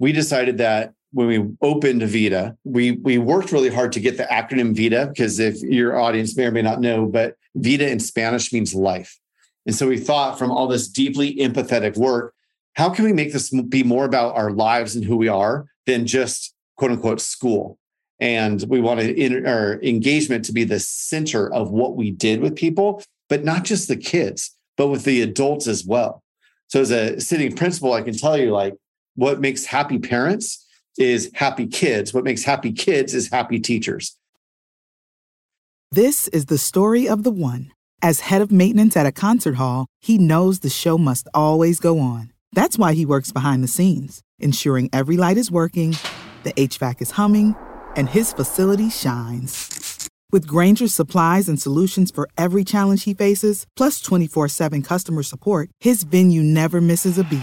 we decided that when we opened VITA, we worked really hard to get the acronym VITA, because if your audience may or may not know, but VITA in Spanish means life. And so we thought, from all this deeply empathetic work, how can we make this be more about our lives and who we are than just quote unquote school? And we wanted our engagement to be the center of what we did with people, but not just the kids, but with the adults as well. So as a sitting principal, I can tell you, like, what makes happy parents is happy kids. What makes happy kids is happy teachers. This is the story of the one. As head of maintenance at a concert hall, he knows the show must always go on. That's why he works behind the scenes, ensuring every light is working, the HVAC is humming, and his facility shines. With Grainger's supplies and solutions for every challenge he faces, plus 24/7 customer support, his venue never misses a beat.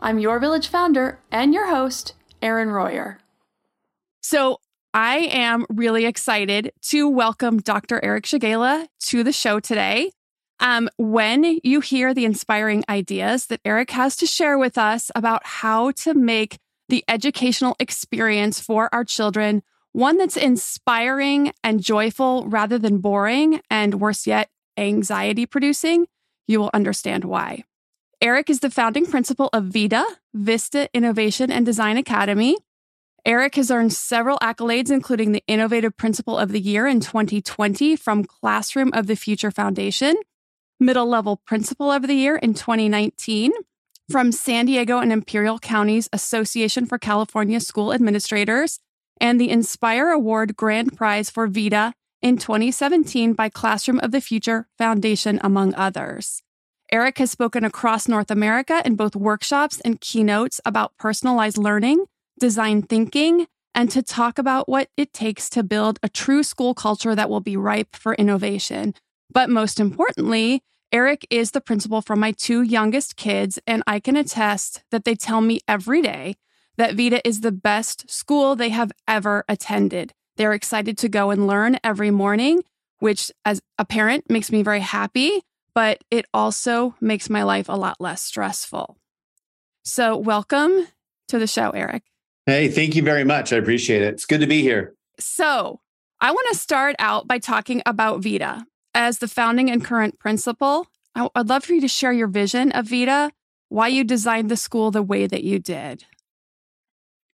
I'm Your Village founder and your host, Erin Royer. So I am really excited to welcome Dr. Eric Chagala to the show today. When you hear the inspiring ideas that Eric has to share with us about how to make the educational experience for our children one that's inspiring and joyful rather than boring and, worse yet, anxiety-producing, you will understand why. Eric is the founding principal of VIDA, Vista Innovation and Design Academy. Eric has earned several accolades, including the Innovative Principal of the Year in 2020 from Classroom of the Future Foundation, Middle Level Principal of the Year in 2019 from San Diego and Imperial Counties Association for California School Administrators, and the Inspire Award Grand Prize for VIDA in 2017 by Classroom of the Future Foundation, among others. Eric has spoken across North America in both workshops and keynotes about personalized learning, design thinking, and to talk about what it takes to build a true school culture that will be ripe for innovation. But most importantly, Eric is the principal for my two youngest kids, and I can attest that they tell me every day that VIDA is the best school they have ever attended. They're excited to go and learn every morning, which as a parent makes me very happy, but it also makes my life a lot less stressful. So welcome to the show, Eric. Hey, thank you very much. I appreciate it. It's good to be here. So I want to start out by talking about VIDA. As the founding and current principal, I'd love for you to share your vision of VIDA, why you designed the school the way that you did.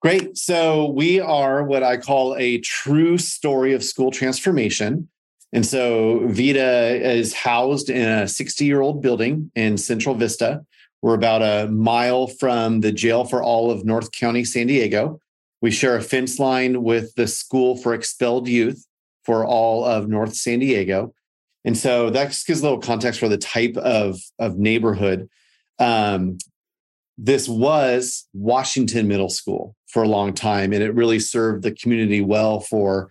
Great. So we are what I call a true story of school transformation. And so VIDA is housed in a 60-year-old building in Central Vista. We're about a mile from the jail for all of North County San Diego. We share a fence line with the school for expelled youth for all of North San Diego. And so that just gives a little context for the type of neighborhood. This was Washington Middle School for a long time, and it really served the community well for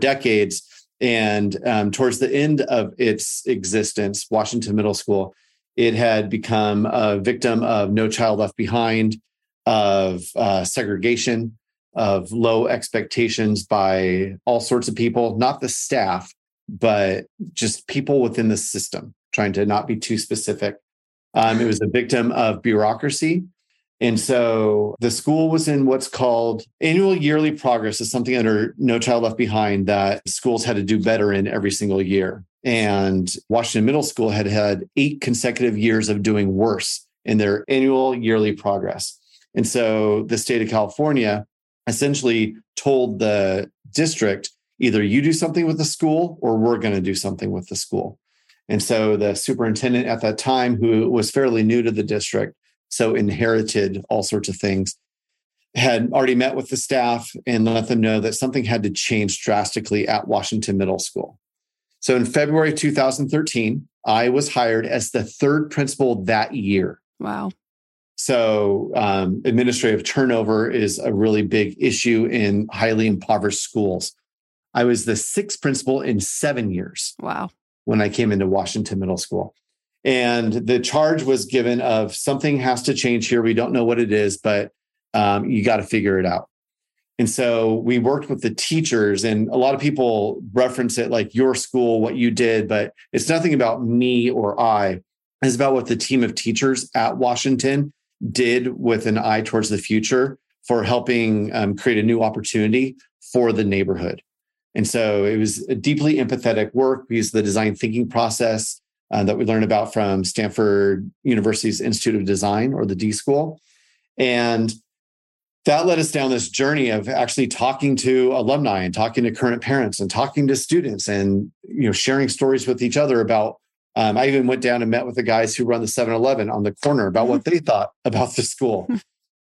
decades. And towards the end of its existence, Washington Middle School, it had become a victim of No Child Left Behind, of segregation, of low expectations by all sorts of people, not the staff, but just people within the system, trying to not be too specific. It was a victim of bureaucracy. And so the school was in what's called annual yearly progress, is something under No Child Left Behind that schools had to do better in every single year. And Washington Middle School had had 8 consecutive years of doing worse in their annual yearly progress. And so the state of California essentially told the district, either you do something with the school or we're going to do something with the school. And so the superintendent at that time, who was fairly new to the district, so inherited all sorts of things, had already met with the staff and let them know that something had to change drastically at Washington Middle School. So in February 2013, I was hired as the 3rd principal that year. Wow. So administrative turnover is a really big issue in highly impoverished schools. I was the 6th principal in 7 years. Wow. When I came into Washington Middle School. And the charge was given of something has to change here. We don't know what it is, but you got to figure it out. And so we worked with the teachers, and a lot of people reference it like your school, what you did, but it's nothing about me or I. It's about what the team of teachers at Washington did with an eye towards the future for helping create a new opportunity for the neighborhood. And so it was a deeply empathetic work. We used the design thinking process that we learned about from Stanford University's Institute of Design, or the D School. And that led us down this journey of actually talking to alumni and talking to current parents and talking to students and, sharing stories with each other about, I even went down and met with the guys who run the 7-Eleven on the corner about what they thought about the school.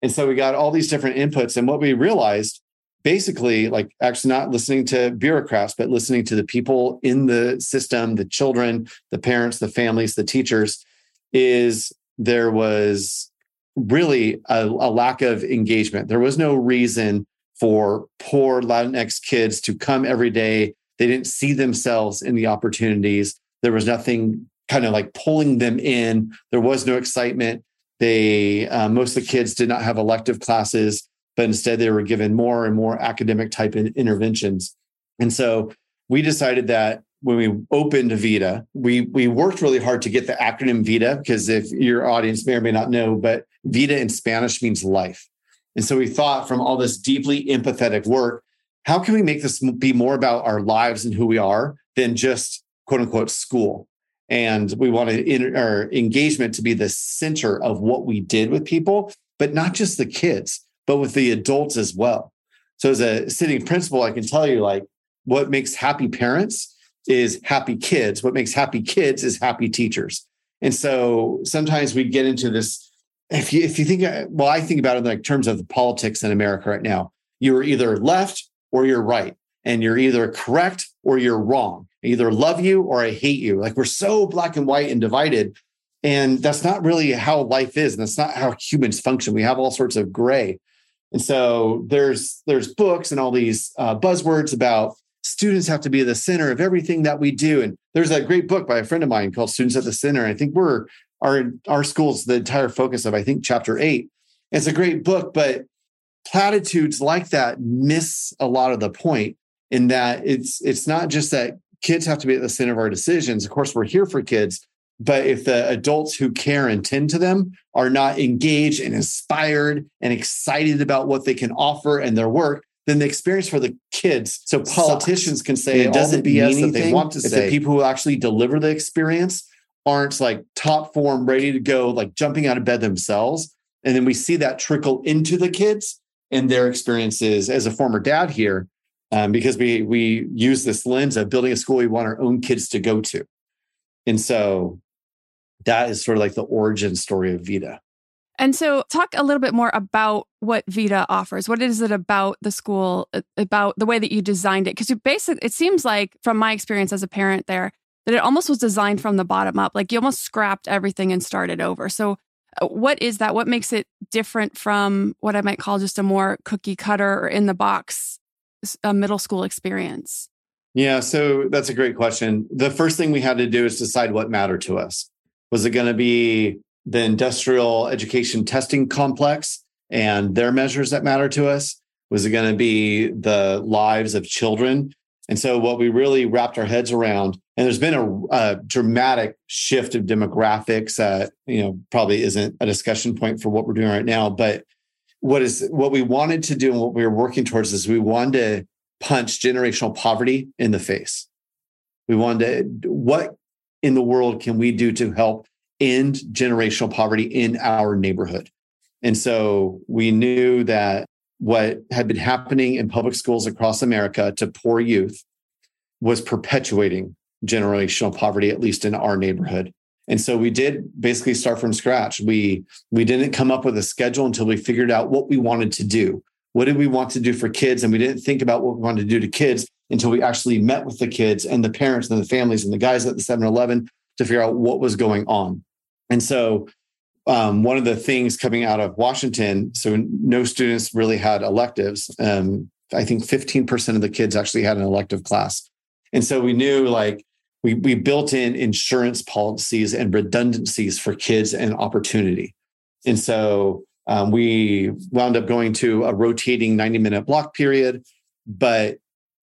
And so we got all these different inputs. And what we realized, basically, like actually not listening to bureaucrats, but listening to the people in the system, the children, the parents, the families, the teachers, is there was really a lack of engagement. There was no reason for poor Latinx kids to come every day. They didn't see themselves in the opportunities. There was nothing kind of like pulling them in. There was no excitement. Most of the kids did not have elective classes, but instead they were given more and more academic type interventions. And so we decided that when we opened VITA, we worked really hard to get the acronym VITA, because if your audience may or may not know, but VITA in Spanish means life. And so we thought, from all this deeply empathetic work, how can we make this be more about our lives and who we are than just quote unquote school? And we wanted our engagement to be the center of what we did with people, but not just the kids, but with the adults as well. So as a sitting principal, I can tell you, like, what makes happy parents is happy kids. What makes happy kids is happy teachers. And so sometimes we get into this, if you think, well, I think about it in like terms of the politics in America right now. You're either left or you're right. And you're either correct or you're wrong. I either love you or I hate you. Like, we're so black and white and divided. And that's not really how life is. And that's not how humans function. We have all sorts of gray. And so there's books and all these buzzwords about students have to be the center of everything that we do. And there's that great book by a friend of mine called Students at the Center. And I think our school's the entire focus of, I think, chapter 8. It's a great book, but platitudes like that miss a lot of the point, in that it's not just that kids have to be at the center of our decisions. Of course, we're here for kids. But if the adults who care and tend to them are not engaged and inspired and excited about what they can offer and their work, then the experience for the kids, so politicians can say it doesn't be BS that they want to say. The people who actually deliver the experience aren't like top form, ready to go, like jumping out of bed themselves. And then we see that trickle into the kids and their experiences. As a former dad here, because we use this lens of building a school we want our own kids to go to. And so that is sort of like the origin story of VITA. And so talk a little bit more about what VITA offers. What is it about the school, about the way that you designed it? Because it seems like, from my experience as a parent there, that it almost was designed from the bottom up. Like, you almost scrapped everything and started over. So what is that? What makes it different from what I might call just a more cookie cutter or in the box middle school experience? Yeah, so that's a great question. The first thing we had to do is decide what mattered to us. Was it going to be the industrial education testing complex and their measures that matter to us? Was it going to be the lives of children? And so what we really wrapped our heads around, And there's been a dramatic shift of demographics that, probably isn't a discussion point for what we're doing right now. But what we wanted to do and what we were working towards is we wanted to punch generational poverty in the face. We wanted to, what in the world can we do to help end generational poverty in our neighborhood? And so we knew that what had been happening in public schools across America to poor youth was perpetuating generational poverty, at least in our neighborhood. And so we did basically start from scratch. We didn't come up with a schedule until we figured out what we wanted to do. What did we want to do for kids? And we didn't think about what we wanted to do to kids until we actually met with the kids and the parents and the families and the guys at the 7-Eleven to figure out what was going on. And so one of the things coming out of Washington, so no students really had electives. I think 15% of the kids actually had an elective class. And so we knew we built in insurance policies and redundancies for kids and opportunity. And so we wound up going to a rotating 90-minute block period. But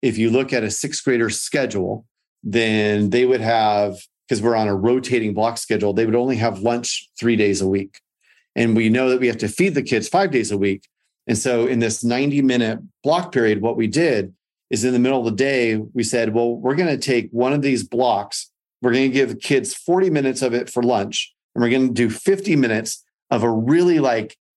if you look at a sixth grader schedule, then they would have, because we're on a rotating block schedule, they would only have lunch 3 days a week. And we know that we have to feed the kids 5 days a week. And so in this 90-minute block period, what we did is in the middle of the day, we said, well, we're going to take one of these blocks. We're going to give kids 40 minutes of it for lunch. And we're going to do 50 minutes of a really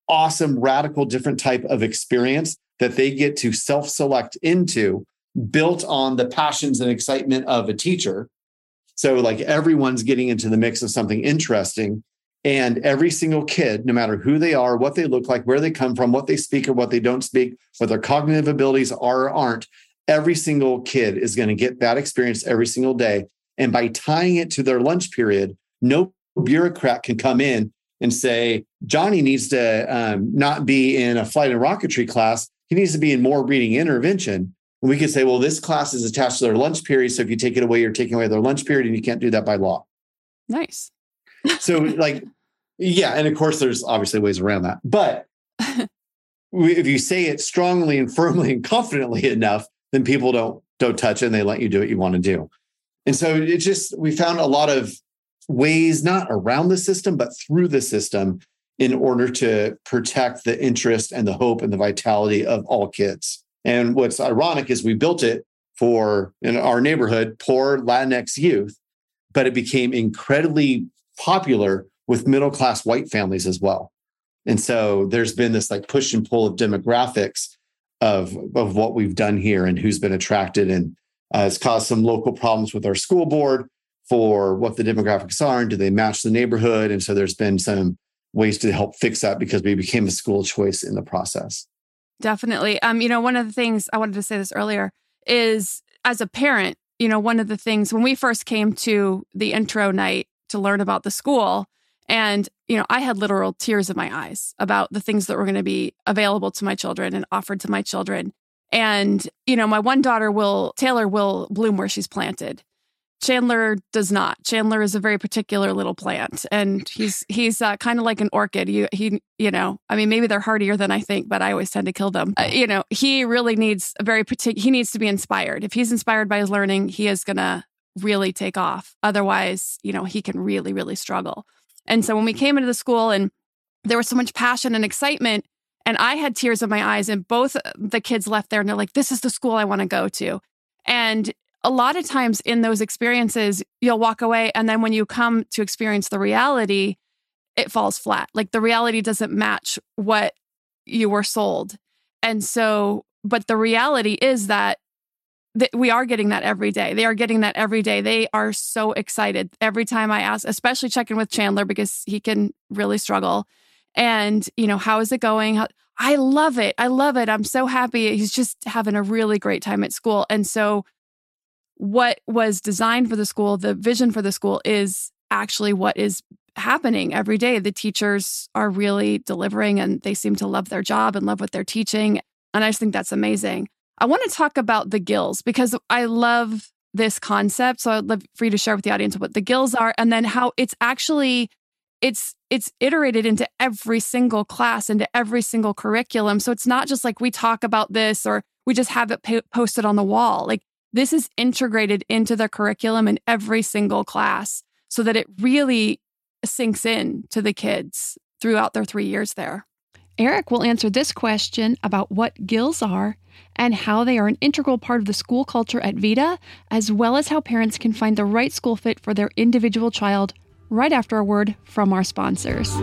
awesome, radical, different type of experience that they get to self-select into, built on the passions and excitement of a teacher. So everyone's getting into the mix of something interesting, and every single kid, no matter who they are, what they look like, where they come from, what they speak or what they don't speak, what their cognitive abilities are or aren't, every single kid is going to get that experience every single day. And by tying it to their lunch period, no bureaucrat can come in and say, Johnny needs to not be in a flight and rocketry class. He needs to be in more reading intervention. And we could say, well, this class is attached to their lunch period. So if you take it away, you're taking away their lunch period, and you can't do that by law. Nice. So yeah. And of course, there's obviously ways around that. But if you say it strongly and firmly and confidently enough, then people don't touch it and they let you do what you want to do. And so we found a lot of ways, not around the system, but through the system, in order to protect the interest and the hope and the vitality of all kids. And what's ironic is we built it for, in our neighborhood, poor Latinx youth, but it became incredibly popular with middle-class white families as well. And so there's been this push and pull of demographics of what we've done here and who's been attracted. And it's caused some local problems with our school board for what the demographics are and do they match the neighborhood. And so there's been some ways to help fix that because we became a school of choice in the process. Definitely. One of the things I wanted to say this earlier is, as a parent, one of the things when we first came to the intro night to learn about the school, and, I had literal tears in my eyes about the things that were going to be available to my children and offered to my children. And, my one daughter, Taylor, will bloom where she's planted. Chandler does not. Chandler is a very particular little plant, and he's kind of like an orchid. Maybe they're hardier than I think, but I always tend to kill them. He really needs he needs to be inspired. If he's inspired by his learning, he is going to really take off. Otherwise, he can really, really struggle. And so when we came into the school and there was so much passion and excitement, and I had tears in my eyes, and both the kids left there and they're like, this is the school I want to go to. And a lot of times in those experiences, you'll walk away, and then when you come to experience the reality, it falls flat. The reality doesn't match what you were sold. And so, but the reality is that we are getting that every day. They are getting that every day. They are so excited. Every time I ask, especially checking with Chandler, because he can really struggle. And, how is it going? I love it. I love it. I'm so happy. He's just having a really great time at school. And so what was designed for the school, the vision for the school, is actually what is happening every day. The teachers are really delivering, and they seem to love their job and love what they're teaching. And I just think that's amazing. I want to talk about the gills, because I love this concept. So I'd love for you to share with the audience what the gills are, and then how it's actually, it's iterated into every single class, into every single curriculum. So it's not just we talk about this or we just have it posted on the wall. This is integrated into the curriculum in every single class so that it really sinks in to the kids throughout their 3 years there. Eric will answer this question about what GILs are and how they are an integral part of the school culture at Vida, as well as how parents can find the right school fit for their individual child, right after a word from our sponsors.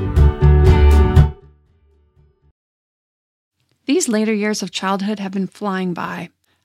These later years of childhood have been flying by.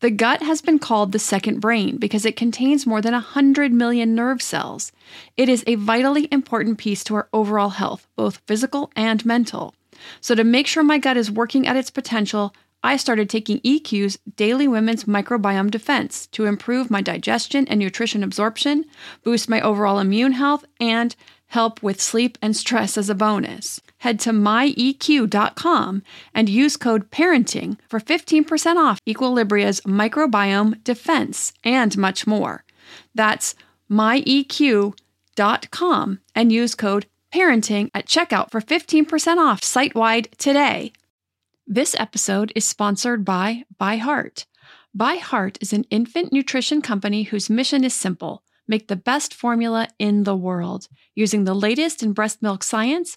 The gut has been called the second brain because it contains more than 100 million nerve cells. It is a vitally important piece to our overall health, both physical and mental. So to make sure my gut is working at its potential, I started taking EQ's Daily Women's Microbiome Defense to improve my digestion and nutrition absorption, boost my overall immune health, and help with sleep and stress as a bonus. Head to myeq.com and use code PARENTING for 15% off Equilibria's Microbiome Defense and much more. That's myeq.com and use code PARENTING at checkout for 15% off site-wide today. This episode is sponsored by By Heart. By Heart is an infant nutrition company whose mission is simple: make the best formula in the world. Using the latest in breast milk science,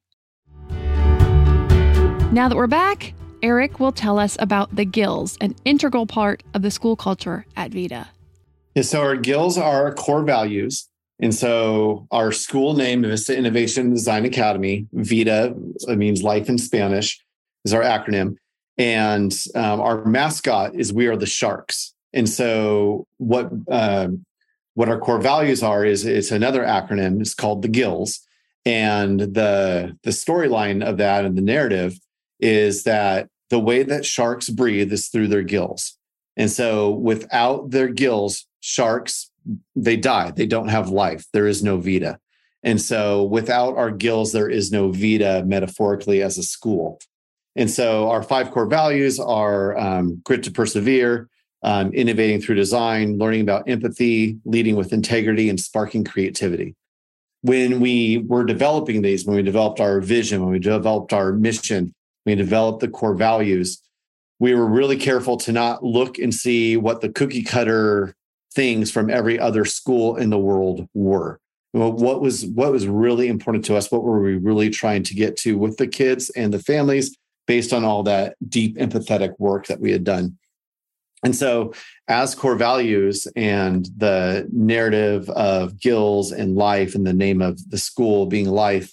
Now that we're back, Eric will tell us about the GILs, an integral part of the school culture at Vida. Yeah, so our GILs are our core values. And so our school name, Vista Innovation and Design Academy, Vida, it means life in Spanish, is our acronym. And our mascot is We Are the Sharks. And so what our core values are is it's another acronym. It's called the GILs. And the storyline of that and the narrative is that the way that sharks breathe is through their gills. And so without their gills, sharks, they die. They don't have life. There is no Vida. And so without our gills, there is no Vida metaphorically as a school. And so our five core values are grit to persevere, innovating through design, learning about empathy, leading with integrity, and sparking creativity. When we were developing these, when we developed our vision, when we developed our mission, when we developed the core values, we were really careful to not look and see what the cookie cutter things from every other school in the world were. What was really important to us? What were we really trying to get to with the kids and the families based on all that deep empathetic work that we had done? And so as core values and the narrative of GILs and life and the name of the school being life,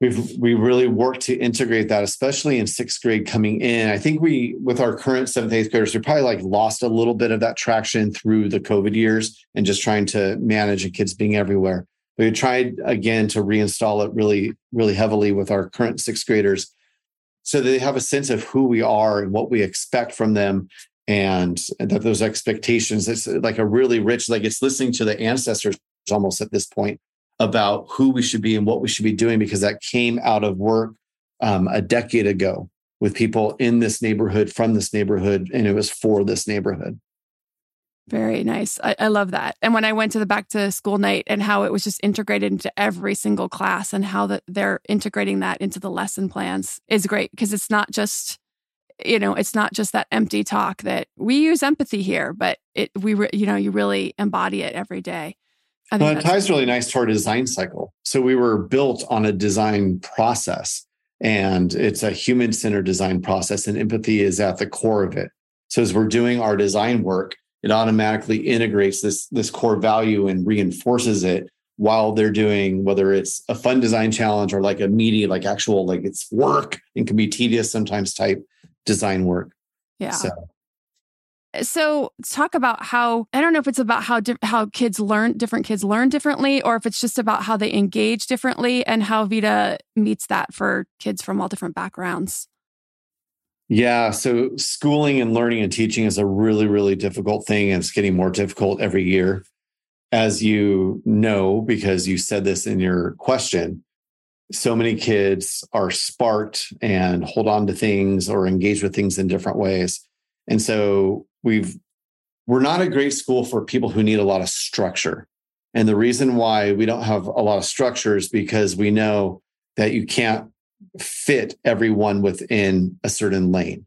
we really worked to integrate that, especially in sixth grade coming in. I think with our current seventh, eighth graders, we probably lost a little bit of that traction through the COVID years and just trying to manage and kids being everywhere. We tried again to reinstall it really, really heavily with our current sixth graders so they have a sense of who we are and what we expect from them. and that those expectations. It's like a really rich, like it's listening to the ancestors almost at this point about who we should be and what we should be doing, because that came out of work a decade ago with people in this neighborhood, from this neighborhood, and it was for this neighborhood. Very nice. I love that. And when I went to the back to school night and how it was just integrated into every single class and how they're integrating that into the lesson plans is great, because it's not just, it's not just that empty talk that we use empathy here, but you really embody it every day. Well, it ties really nice to our design cycle. So we were built on a design process, and it's a human-centered design process, and empathy is at the core of it. So as we're doing our design work, it automatically integrates this core value and reinforces it while they're doing, whether it's a fun design challenge or like a meaty, like actual, like it's work and can be tedious sometimes type design work. Yeah. So talk about how, I don't know if it's about how kids learn, different kids learn differently, or if it's just about how they engage differently and how Vida meets that for kids from all different backgrounds. Yeah. So schooling and learning and teaching is a really, really difficult thing. And it's getting more difficult every year, as you know, because you said this in your question. So many kids are sparked and hold on to things or engage with things in different ways. And so we're not a great school for people who need a lot of structure. And the reason why we don't have a lot of structure is because we know that you can't fit everyone within a certain lane.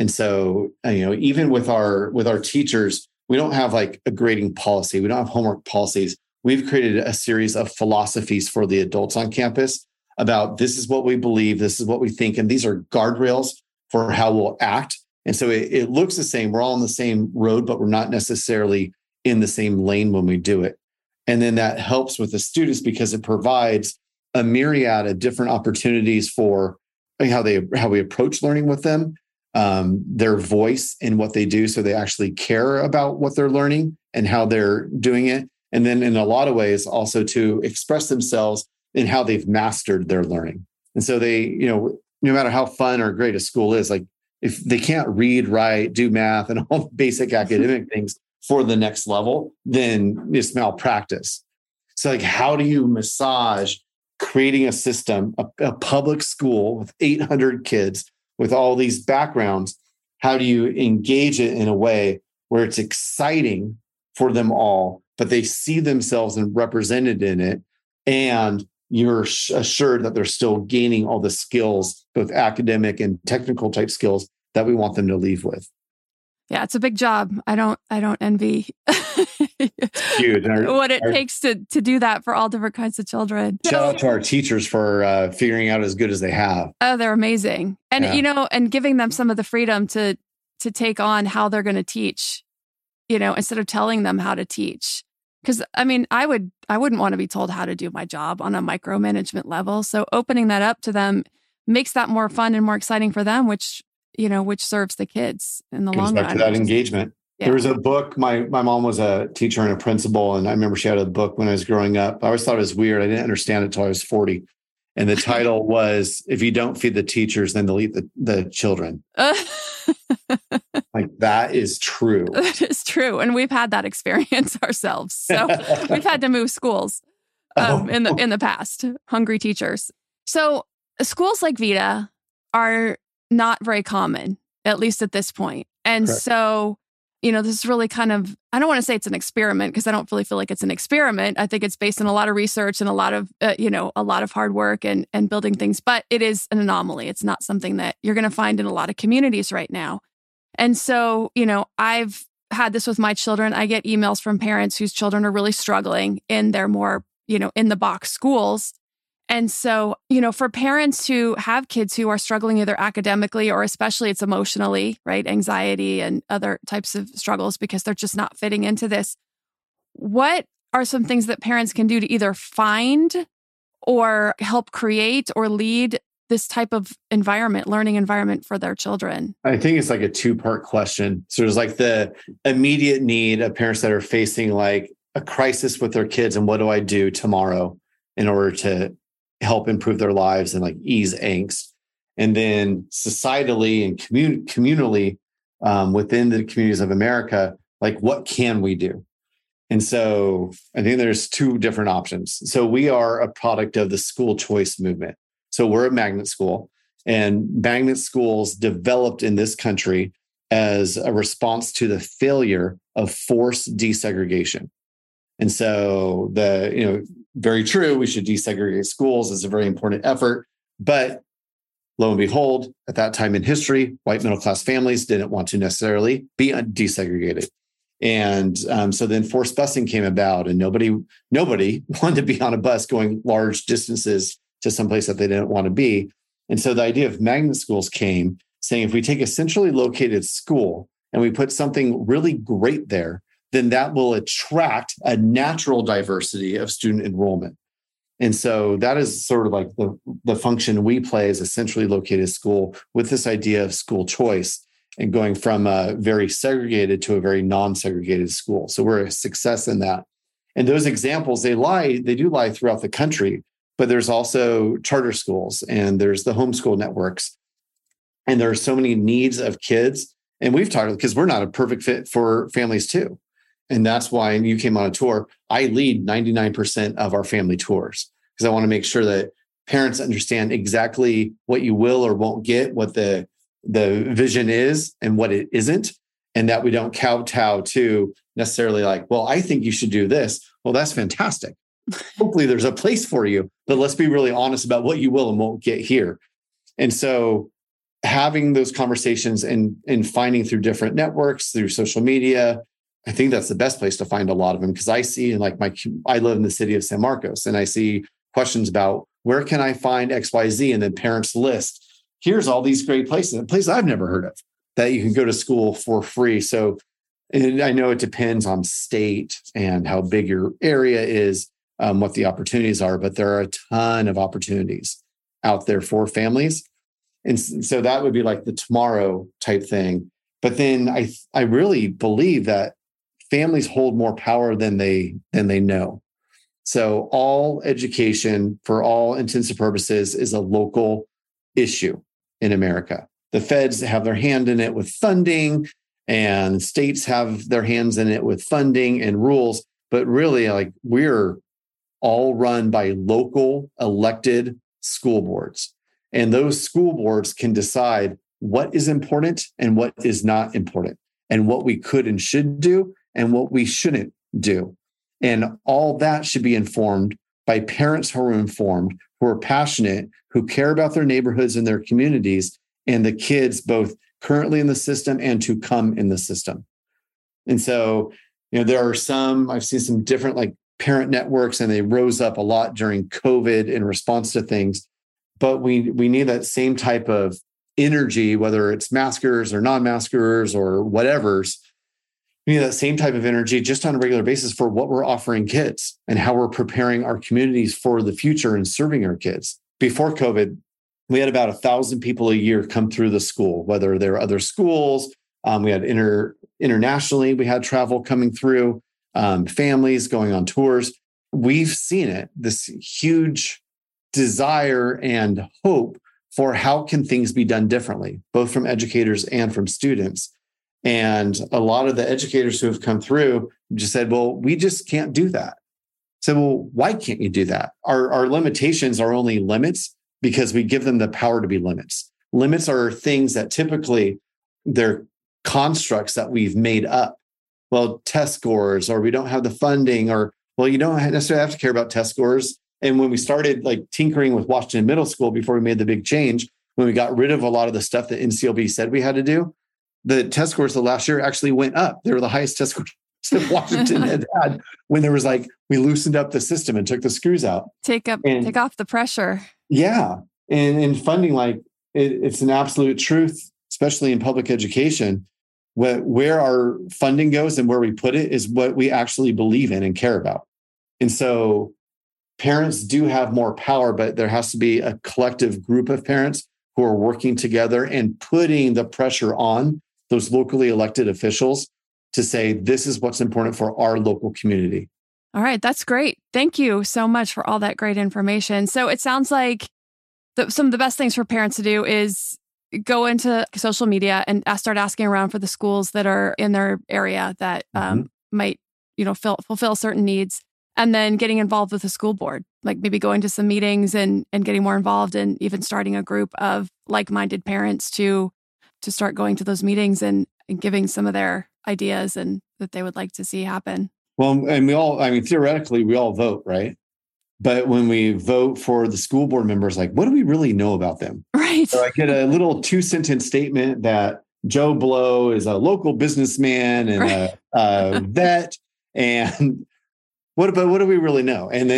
And so, even with our teachers, we don't have like a grading policy. We don't have homework policies. We've created a series of philosophies for the adults on campus about this is what we believe, this is what we think, and these are guardrails for how we'll act. And so it looks the same. We're all on the same road, but we're not necessarily in the same lane when we do it. And then that helps with the students because it provides a myriad of different opportunities for how we approach learning with them, their voice in what they do, so they actually care about what they're learning and how they're doing it. And then in a lot of ways also to express themselves in how they've mastered their learning. And so they, no matter how fun or great a school is, like if they can't read, write, do math and all basic academic things for the next level, then it's malpractice. So like, how do you massage creating a system, a public school with 800 kids with all these backgrounds? How do you engage it in a way where it's exciting for them all, but they see themselves and represented in it, and you're assured that they're still gaining all the skills, both academic and technical type skills, that we want them to leave with? Yeah, it's a big job. I don't envy Dude, what it takes to do that for all different kinds of children. Shout out to our teachers for figuring out as good as they have. Oh, they're amazing. And, and giving them some of the freedom to take on how they're going to teach, instead of telling them how to teach. Because I wouldn't want to be told how to do my job on a micromanagement level. So opening that up to them makes that more fun and more exciting for them, which serves the kids in the long run. That engagement. Yeah. There was a book. My mom was a teacher and a principal, and I remember she had a book when I was growing up. I always thought it was weird. I didn't understand it until I was 40. And the title was, "If you don't feed the teachers, then they'll eat the children." Like, that is true. That is true. And we've had that experience ourselves. So we've had to move schools in the past, hungry teachers. So schools like Vida are not very common, at least at this point. And correct. So, this is really kind of, I don't want to say it's an experiment, because I don't really feel like it's an experiment. I think it's based on a lot of research and a lot of hard work and building things, but it is an anomaly. It's not something that you're going to find in a lot of communities right now. And so, I've had this with my children. I get emails from parents whose children are really struggling in their more, in the box schools. And so, for parents who have kids who are struggling either academically or especially it's emotionally, right? Anxiety and other types of struggles because they're just not fitting into this. What are some things that parents can do to either find or help create or lead this type of learning environment for their children? I think it's like a two-part question. So there's like the immediate need of parents that are facing like a crisis with their kids, and what do I do tomorrow in order to help improve their lives and like ease angst. And then societally and communally, within the communities of America, like what can we do? And so I think there's two different options. So we are a product of the school choice movement. So we're a magnet school, and magnet schools developed in this country as a response to the failure of forced desegregation. And so the, you know, very true, we should desegregate schools is a very important effort, but lo and behold, at that time in history, white middle-class families didn't want to necessarily be desegregated. And so then forced busing came about, and nobody wanted to be on a bus going large distances to someplace that they didn't want to be. And so the idea of magnet schools came, saying if we take a centrally located school and we put something really great there, then that will attract a natural diversity of student enrollment. And so that is sort of like the function we play as a centrally located school with this idea of school choice and going from a very segregated to a very non-segregated school. So we're a success in that. And those examples, they do lie throughout the country, but there's also charter schools and there's the homeschool networks. And there are so many needs of kids. And we've talked because we're not a perfect fit for families too. And that's why, and you came on a tour, I lead 99% of our family tours because I want to make sure that parents understand exactly what you will or won't get, what the vision is and what it isn't, and that we don't kowtow to necessarily like, well, I think you should do this. Well, that's fantastic. Hopefully there's a place for you, but let's be really honest about what you will and won't get here. And so having those conversations and finding through different networks, through social media, I think that's the best place to find a lot of them, because I see, and like I live in the city of San Marcos, and I see questions about where can I find XYZ, and then parents list, here's all these great places, a place I've never heard of that you can go to school for free. So, and I know it depends on state and how big your area is, what the opportunities are, but there are a ton of opportunities out there for families. And so that would be like the tomorrow type thing. But then I really believe that families hold more power than they know. So all education, for all intents and purposes, is a local issue in America. The feds have their hand in it with funding, and states have their hands in it with funding and rules. But really, like, we're all run by local elected school boards. And those school boards can decide what is important and what is not important, and what we could and should do and what we shouldn't do. And all that should be informed by parents who are informed, who are passionate, who care about their neighborhoods and their communities and the kids both currently in the system and to come in the system. And so, you know, there are some, I've seen some different like parent networks, and they rose up a lot during COVID in response to things. But we need that same type of energy, whether it's maskers or non-maskers or whatever's, we need that same type of energy just on a regular basis for what we're offering kids and how we're preparing our communities for the future and serving our kids. Before COVID, we had about 1,000 people a year come through the school, whether there were other schools. We had internationally, we had travel coming through, families going on tours. We've seen it, this huge desire and hope for how can things be done differently, both from educators and from students. And a lot of the educators who have come through just said, well, we just can't do that. So, well, why can't you do that? Our limitations are only limits because we give them the power to be limits. Limits are things that typically they're constructs that we've made up. Well, test scores, or we don't have the funding, or, well, you don't necessarily have to care about test scores. And when we started like tinkering with Washington Middle School before we made the big change, when we got rid of a lot of the stuff that NCLB said we had to do, the test scores the last year actually went up. They were the highest test scores that Washington had when there was like, we loosened up the system and took the screws out. Take off the pressure. Yeah. And in funding, like it's an absolute truth, especially in public education, where our funding goes and where we put it is what we actually believe in and care about. And so parents do have more power, but there has to be a collective group of parents who are working together and putting the pressure on those locally elected officials to say, this is what's important for our local community. All right. That's great. Thank you so much for all that great information. So it sounds like some of the best things for parents to do is go into social media and start asking around for the schools that are in their area that might, fulfill certain needs. And then getting involved with the school board, like maybe going to some meetings and getting more involved, and even starting a group of like-minded parents to start going to those meetings and giving some of their ideas and that they would like to see happen. Well, and theoretically, we all vote, right? But when we vote for the school board members, like, what do we really know about them? Right. So I get a little 2-sentence statement that Joe Blow is a local businessman and a vet. And what do we really know? And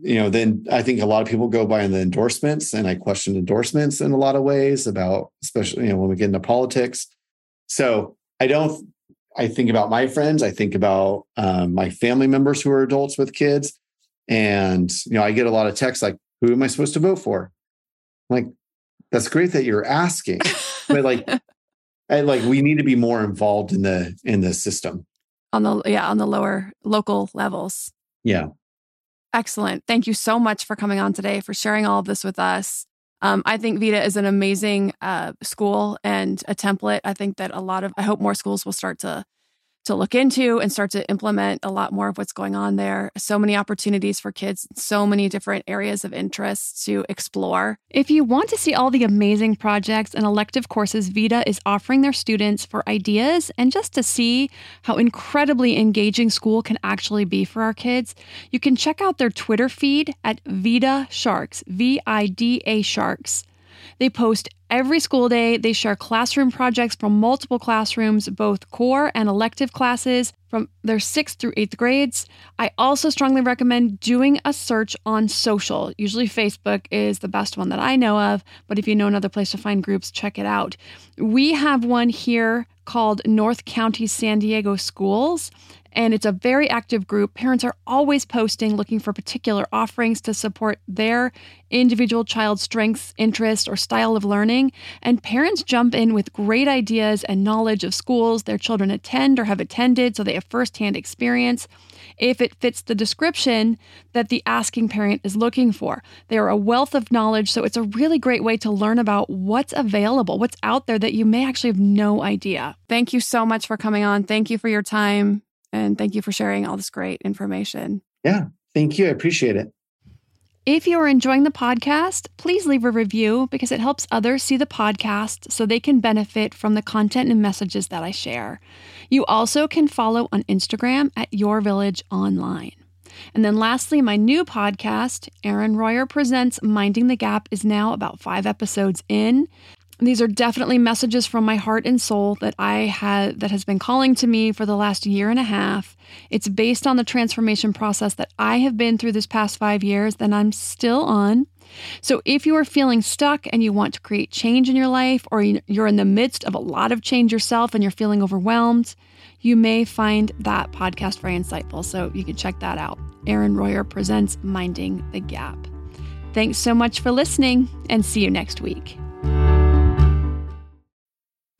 then I think a lot of people go by in the endorsements, and I question endorsements in a lot of ways about, especially, when we get into politics. So I think about my friends. I think about my family members who are adults with kids. And, I get a lot of texts like, who am I supposed to vote for? I'm like, that's great that you're asking, but we need to be more involved in the system. On the lower local levels. Yeah. Excellent. Thank you so much for coming on today, for sharing all of this with us. I think Vida is an amazing school and a template. I think that I hope more schools will start to look into and start to implement a lot more of what's going on there. So many opportunities for kids, so many different areas of interest to explore. If you want to see all the amazing projects and elective courses Vida is offering their students for ideas, and just to see how incredibly engaging school can actually be for our kids, you can check out their Twitter feed at VidaSharks, VIDA Sharks. They post every school day. They share classroom projects from multiple classrooms, both core and elective classes from their 6th through 8th grades. I also strongly recommend doing a search on social. Usually Facebook is the best one that I know of, but if you know another place to find groups, check it out. We have one here called North County San Diego Schools, and it's a very active group. Parents are always posting, looking for particular offerings to support their individual child's strengths, interests, or style of learning. And parents jump in with great ideas and knowledge of schools their children attend or have attended, so they have firsthand experience, if it fits the description that the asking parent is looking for. They are a wealth of knowledge, so it's a really great way to learn about what's available, what's out there that you may actually have no idea. Thank you so much for coming on. Thank you for your time. And thank you for sharing all this great information. Yeah, thank you. I appreciate it. If you are enjoying the podcast, please leave a review, because it helps others see the podcast so they can benefit from the content and messages that I share. You also can follow on Instagram at Your Village Online. And then lastly, my new podcast, Erin Royer Presents Minding the Gap, is now about 5 episodes in. These are definitely messages from my heart and soul that has been calling to me for the last 1.5 years. It's based on the transformation process that I have been through this past 5 years that I'm still on. So if you are feeling stuck and you want to create change in your life, or you're in the midst of a lot of change yourself and you're feeling overwhelmed, you may find that podcast very insightful. So you can check that out. Erin Royer Presents Minding the Gap. Thanks so much for listening, and see you next week.